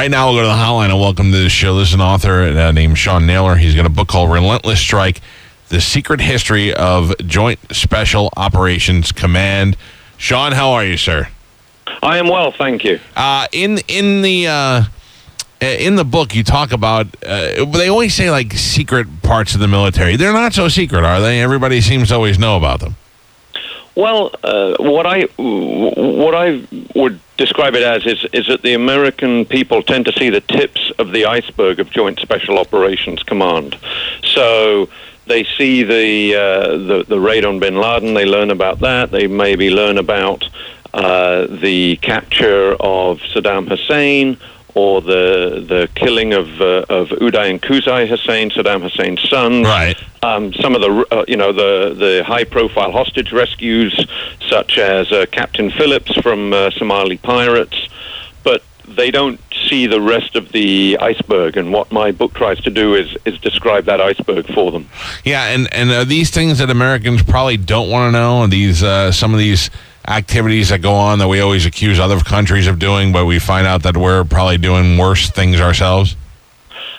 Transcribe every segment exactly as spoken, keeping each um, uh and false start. Right now, we'll go to the hotline and welcome to the show. This is an author named Sean Naylor. He's got a book called Relentless Strike, The Secret History of Joint Special Operations Command. Sean, how are you, sir? I am well, thank you. Uh, in in the uh, in the book, you talk about, uh, they always say, like, secret parts of the military. They're not so secret, are they? Everybody seems to always know about them. Well, uh, what I what I would describe it as is is that the American people tend to see the tips of the iceberg of Joint Special Operations Command. So they see the uh, the, the raid on bin Laden. They learn about that. They maybe learn about uh, the capture of Saddam Hussein, or the the killing of uh, of Uday and Qusay Hussein, Saddam Hussein's sons. Right. Um, some of the uh, you know the the high profile hostage rescues, such as uh, Captain Phillips from uh, Somali pirates, but they don't see the rest of the iceberg. And what my book tries to do is is describe that iceberg for them. Yeah, and and are these things that Americans probably don't want to know? These uh, some of these activities that go on that we always accuse other countries of doing, but we find out that we're probably doing worse things ourselves?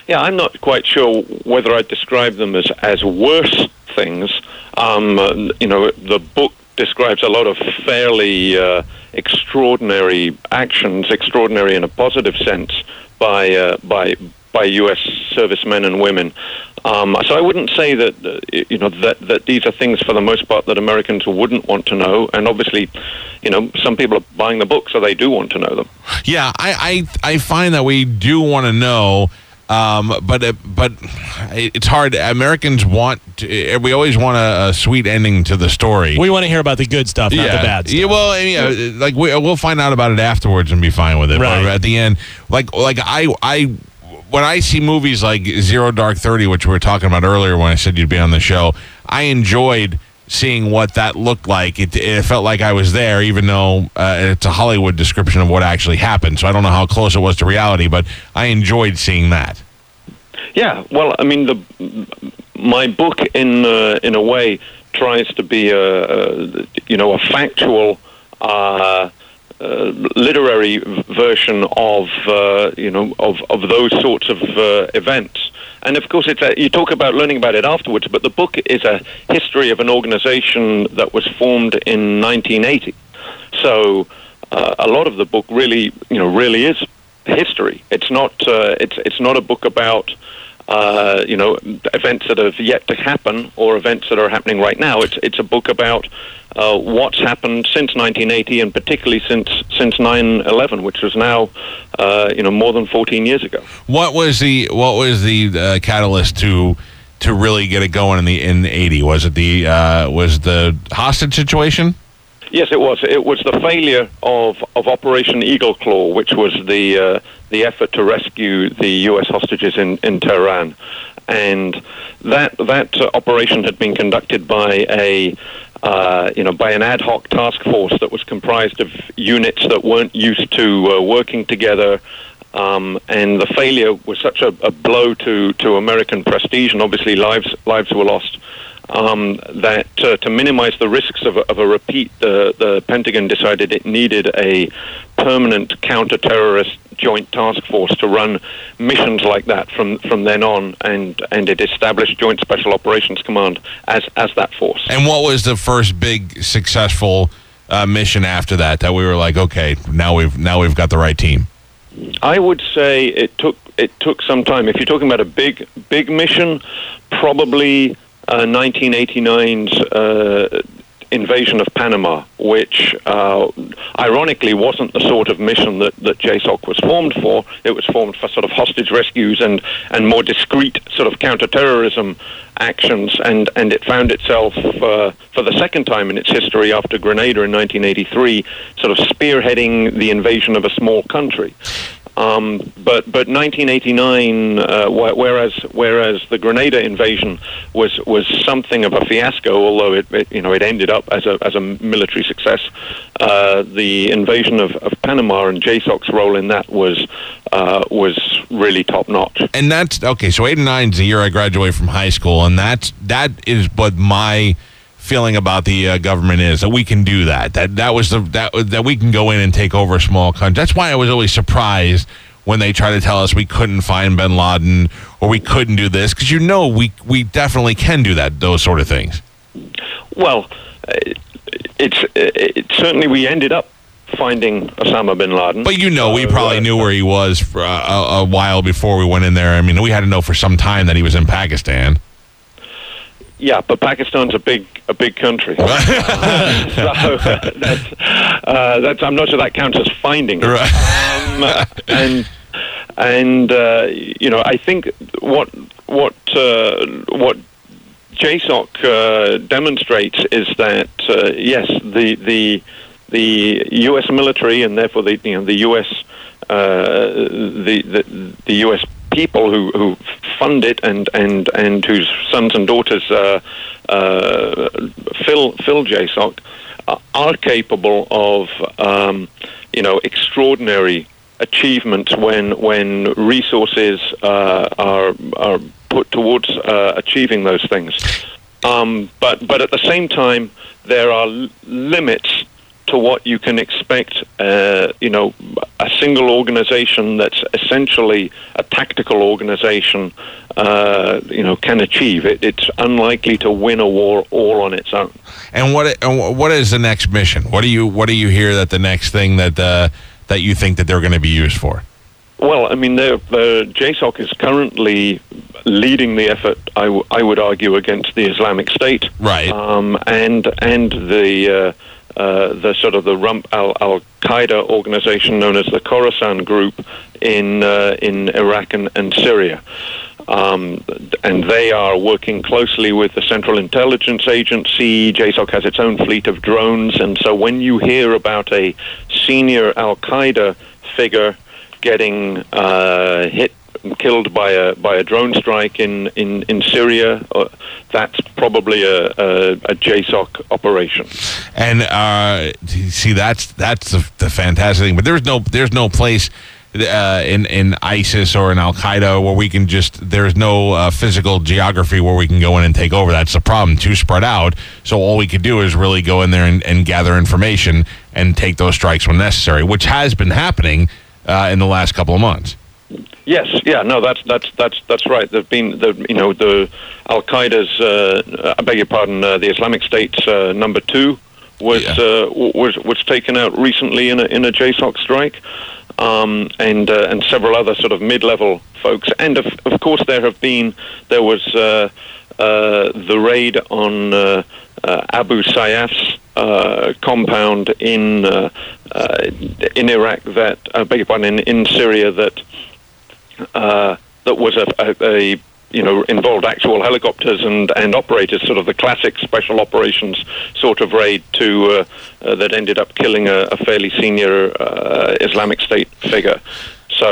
Yeah, I'm not quite sure whether I'd describe them as, as worse things. Um, uh, you know, the book describes a lot of fairly uh, extraordinary actions, extraordinary in a positive sense, by uh, by by U S servicemen and women. Um, so I wouldn't say that uh, you know that, that these are things for the most part that Americans wouldn't want to know, and obviously, you know, some people are buying the book, so they do want to know them. Yeah, I I, I find that we do want to know, um, but uh, but it's hard. Americans want to, we always want a, a sweet ending to the story. We want to hear about the good stuff, not yeah. the bad stuff. Yeah, well, yeah, like we, we'll find out about it afterwards and be fine with it. Right. But at the end, like like I I. when I see movies like Zero Dark Thirty, which we were talking about earlier when I said you'd be on the show, I enjoyed seeing what that looked like. It, it felt like I was there, even though uh, it's a Hollywood description of what actually happened. So I don't know how close it was to reality, but I enjoyed seeing that. Yeah, well, I mean, the my book in uh, in a way tries to be a, a you know a factual, Uh, Uh, literary version of uh, you know of, of those sorts of uh, events. And of course, it's a, you talk about learning about it afterwards, but the book is a history of an organization that was formed in nineteen eighty. So uh, a lot of the book really you know really is history. It's not uh, it's it's not a book about Uh, you know, events that have yet to happen or events that are happening right now. It's it's a book about uh, what's happened since nineteen eighty, and particularly since since nine eleven, which was now uh, you know more than fourteen years ago. What was the what was the uh, catalyst to to really get it going in the in eighty? Was it the uh, was the hostage situation? Yes, it was. It was the failure of, of Operation Eagle Claw, which was the uh, the effort to rescue the U S hostages in, in Tehran, and that that uh, operation had been conducted by a uh, you know by an ad hoc task force that was comprised of units that weren't used to uh, working together. Um, and the failure was such a, a blow to, to American prestige, and obviously lives lives were lost. Um, that uh, to minimize the risks of a, of a repeat, the, the Pentagon decided it needed a permanent counter-terrorist joint task force to run missions like that from, from then on, and, and it established Joint Special Operations Command as, as that force. And what was the first big successful uh, mission after that that we were like, okay, now we've now we've got the right team? I would say it took it took some time. If you're talking about a big big mission, probably Uh, nineteen eighty-nine's uh, invasion of Panama, which uh, ironically wasn't the sort of mission that, that J SOC was formed for. It was formed for sort of hostage rescues and, and more discreet sort of counterterrorism actions, and, and it found itself uh, for the second time in its history after Grenada in nineteen eighty-three sort of spearheading the invasion of a small country. Um, but but nineteen eighty-nine, uh, wh- whereas whereas the Grenada invasion was, was something of a fiasco, although it, it you know it ended up as a as a military success. Uh, the invasion of, of Panama and J SOC's role in that was uh, was really top notch. And that's okay. So eighty-nine is the year I graduated from high school, and that's that is what my feeling about the uh, government is, that we can do that. That that was the that that we can go in and take over a small country. That's why I was always surprised when they try to tell us we couldn't find bin Laden or we couldn't do this, because you know we we definitely can do that, those sort of things. Well, it's it, certainly we ended up finding Osama bin Laden. But you know, we probably uh, knew where he was for a, a while before we went in there. I mean, we had to know for some time that he was in Pakistan. Yeah, but Pakistan's a big a big country. uh, so uh, that's, uh, that's, I'm not sure that counts as finding. Right. Um, and and uh, you know, I think what what uh, what J S O C uh, demonstrates is that uh, yes, the the the U S military, and therefore the you know the U S uh, the, the the U S people who, who fund it and, and, and whose sons and daughters uh, uh, fill fill J S O C uh, are capable of um, you know extraordinary achievements when when resources uh, are are put towards uh, achieving those things. Um, but but at the same time, there are l- limits to what you can expect, uh, you know, a single organization that's essentially a tactical organization, uh, you know, can achieve. It, it's unlikely to win a war all on its own. And what what is the next mission? What do you what do you hear that the next thing that uh, that you think that they're going to be used for? Well, I mean, the uh, J S O C is currently leading the effort, I, w- I would argue, against the Islamic State, right? Um, and and the uh, Uh, the sort of the rump al- al-Qaeda organization known as the Khorasan Group in uh, in Iraq and, and Syria. Um, and they are working closely with the Central Intelligence Agency. J S O C has its own fleet of drones. And so when you hear about a senior al-Qaeda figure getting uh, hit, killed by a by a drone strike in in in Syria, uh, that's probably a, a a J S O C operation. And uh, see, that's that's the, the fantastic thing. But there's no there's no place uh, in in ISIS or in Al Qaeda where we can just there's no uh, physical geography where we can go in and take over. That's the problem. Too spread out. So all we could do is really go in there and, and gather information and take those strikes when necessary, which has been happening uh, in the last couple of months. Yes, yeah, no, that's that's that's that's right. There've been the you know the Al Qaeda's, uh, I beg your pardon, uh, the Islamic State's uh, number two was yeah. uh, w- was was taken out recently in a in a J S O C strike, um, and uh, and several other sort of mid-level folks. And of of course there have been there was uh, uh, the raid on uh, uh, Abu Sayyaf's uh, compound in uh, uh, in Iraq that I beg your pardon in, in Syria that. Uh, that was a, a, a, you know, involved actual helicopters and, and operators, sort of the classic special operations sort of raid to uh, uh, that ended up killing a, a fairly senior uh, Islamic State figure. So,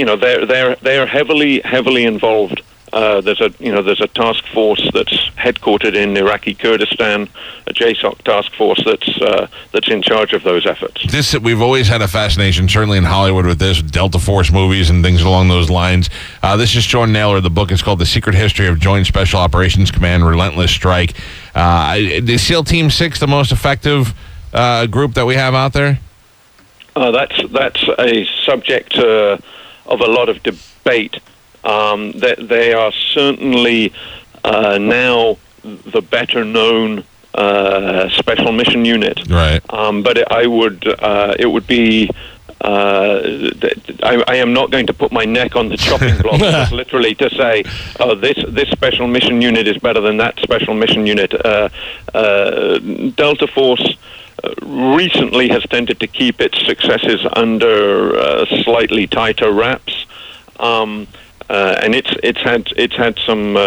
you know, they're they're they're heavily heavily involved. Uh, there's a you know there's a task force that's headquartered in Iraqi Kurdistan, a J S O C task force that's uh, that's in charge of those efforts. This we've always had a fascination, certainly in Hollywood, with this Delta Force movies and things along those lines. Uh, this is Sean Naylor. The book is called "The Secret History of Joint Special Operations Command: Relentless Strike." Uh, is SEAL Team Six the most effective uh, group that we have out there? Uh, that's that's a subject uh, of a lot of debate. Um, they, they are certainly uh, now the better-known uh, special mission unit. Right. Um, but it, I would, uh, it would be. Uh, I, I am not going to put my neck on the chopping block, literally, to say, "Oh, this this special mission unit is better than that special mission unit." Uh, uh, Delta Force recently has tended to keep its successes under uh, slightly tighter wraps. Um, Uh, and it's it's had it's had some uh,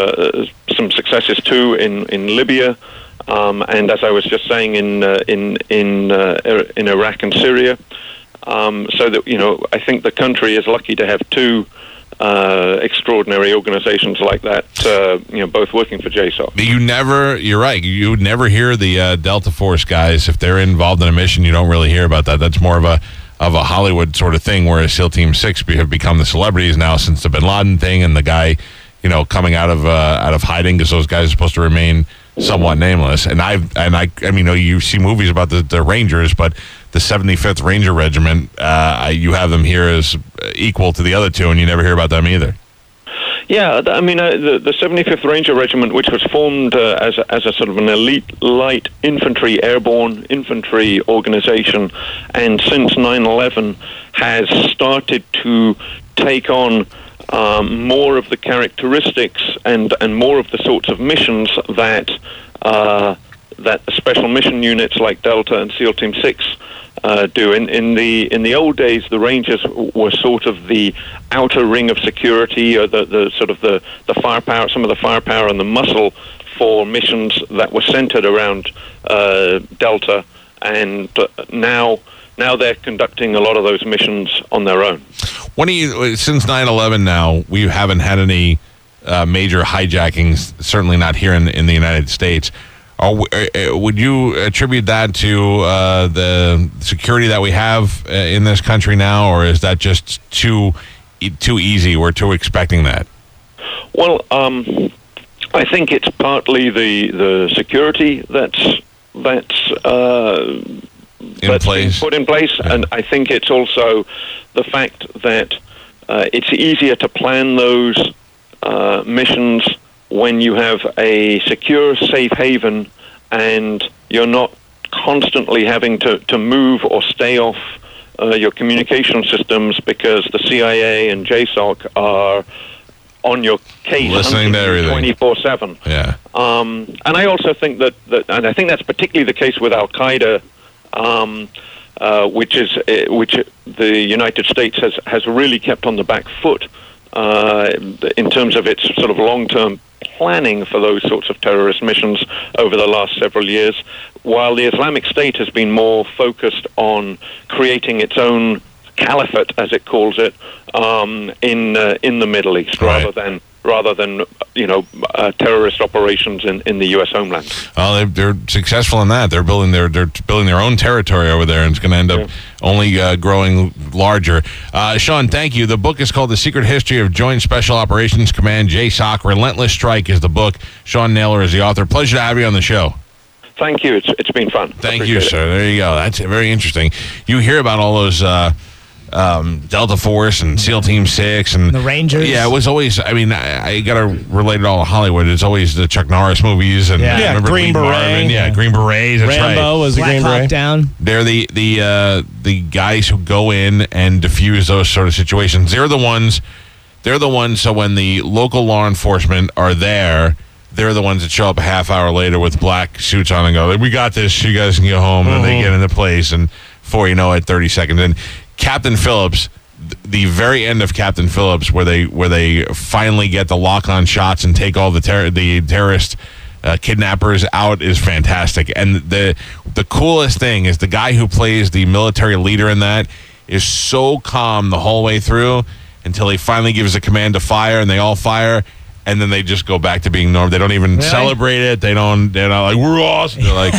some successes too in in Libya, um, and as I was just saying in uh, in in uh, in Iraq and Syria. Um, so that you know, I think the country is lucky to have two uh, extraordinary organizations like that, uh, you know, both working for J S O C. You never, you're right. You would never hear the uh, Delta Force guys if they're involved in a mission. You don't really hear about that. That's more of a of a Hollywood sort of thing, whereas SEAL Team Six have become the celebrities now since the bin Laden thing and the guy, you know, coming out of uh, out of hiding, because those guys are supposed to remain somewhat nameless. And I've and I, I mean, you know, you see movies about the, the Rangers, but the seventy-fifth Ranger Regiment, uh, you have them here as equal to the other two, and you never hear about them either. Yeah, I mean, uh, the, the seventy-fifth Ranger Regiment, which was formed uh, as, a, as a sort of an elite light infantry, airborne infantry organization, and since nine eleven has started to take on um, more of the characteristics and, and more of the sorts of missions that uh, that special mission units like Delta and SEAL Team Six Uh, do. In, in the in the old days, the Rangers were sort of the outer ring of security, or the, the sort of the, the firepower, some of the firepower and the muscle for missions that were centered around uh, Delta, and uh, now now they're conducting a lot of those missions on their own. When you, since nine eleven now, we haven't had any uh, major hijackings, certainly not here in, in the United States. Or would you attribute that to uh, the security that we have uh, in this country now, or is that just too too easy? We're too expecting that. Well, um, I think it's partly the the security that's that's uh, that's been put in place, yeah. And I think it's also the fact that uh, it's easier to plan those uh, missions when you have a secure, safe haven, and you're not constantly having to, to move or stay off uh, your communication systems because the C I A and JSOC are on your case twenty-four seven. Yeah. Um, and I also think that, that, and I think that's particularly the case with Al Qaeda, um, uh, which is uh, which the United States has, has really kept on the back foot uh, in terms of its sort of long-term planning for those sorts of terrorist missions over the last several years, while the Islamic State has been more focused on creating its own caliphate, as it calls it, um, in uh, in the Middle East, right, rather than rather than you know uh, terrorist operations in, in the U S homeland. Well, they're, they're successful in that. They're building their they're building their own territory over there, and it's going to end up yeah. only uh, growing larger. Uh, Sean, thank you. The book is called The Secret History of Joint Special Operations Command, J SOC. Relentless Strike is the book. Sean Naylor is the author. Pleasure to have you on the show. Thank you. It's it's been fun. Thank you, sir. It. There you go. That's very interesting. You hear about all those Uh, Um, Delta Force and SEAL Team Six and the Rangers. Yeah, it was always. I mean, I, I gotta relate it all to Hollywood. It's always the Chuck Norris movies and yeah, yeah Green Beret. Marvin, yeah, yeah, Green Berets. That's Rambo right. Rambo was the Black Green Hawk Beret. Down. They're the the uh, the guys who go in and defuse those sort of situations. They're the ones. They're the ones. So when the local law enforcement are there, they're the ones that show up a half hour later with black suits on and go, "We got this. You guys can go home." Mm-hmm. And they get into place, and before you know it, thirty seconds in. Captain Phillips, the very end of Captain Phillips, where they where they finally get the lock-on shots and take all the ter- the terrorist uh, kidnappers out, is fantastic. And the the coolest thing is the guy who plays the military leader in that is so calm the whole way through until he finally gives a command to fire, and they all fire. And then they just go back to being normal. They don't even really? celebrate it. They don't, they're not like, we're awesome. They're like,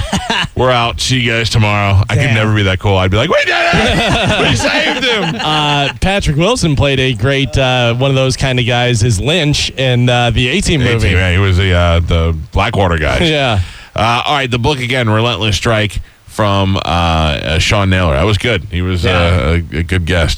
we're out. See you guys tomorrow. Damn. I could never be that cool. I'd be like, we did it. We saved him. Uh, Patrick Wilson played a great uh, one of those kind of guys, is Lynch in uh, the A-Team movie. A-Team, yeah, he was the, uh, the Blackwater guy. Yeah. Uh, all right, the book again, Relentless Strike from uh, uh, Sean Naylor. That was good. He was yeah. uh, a, a good guest.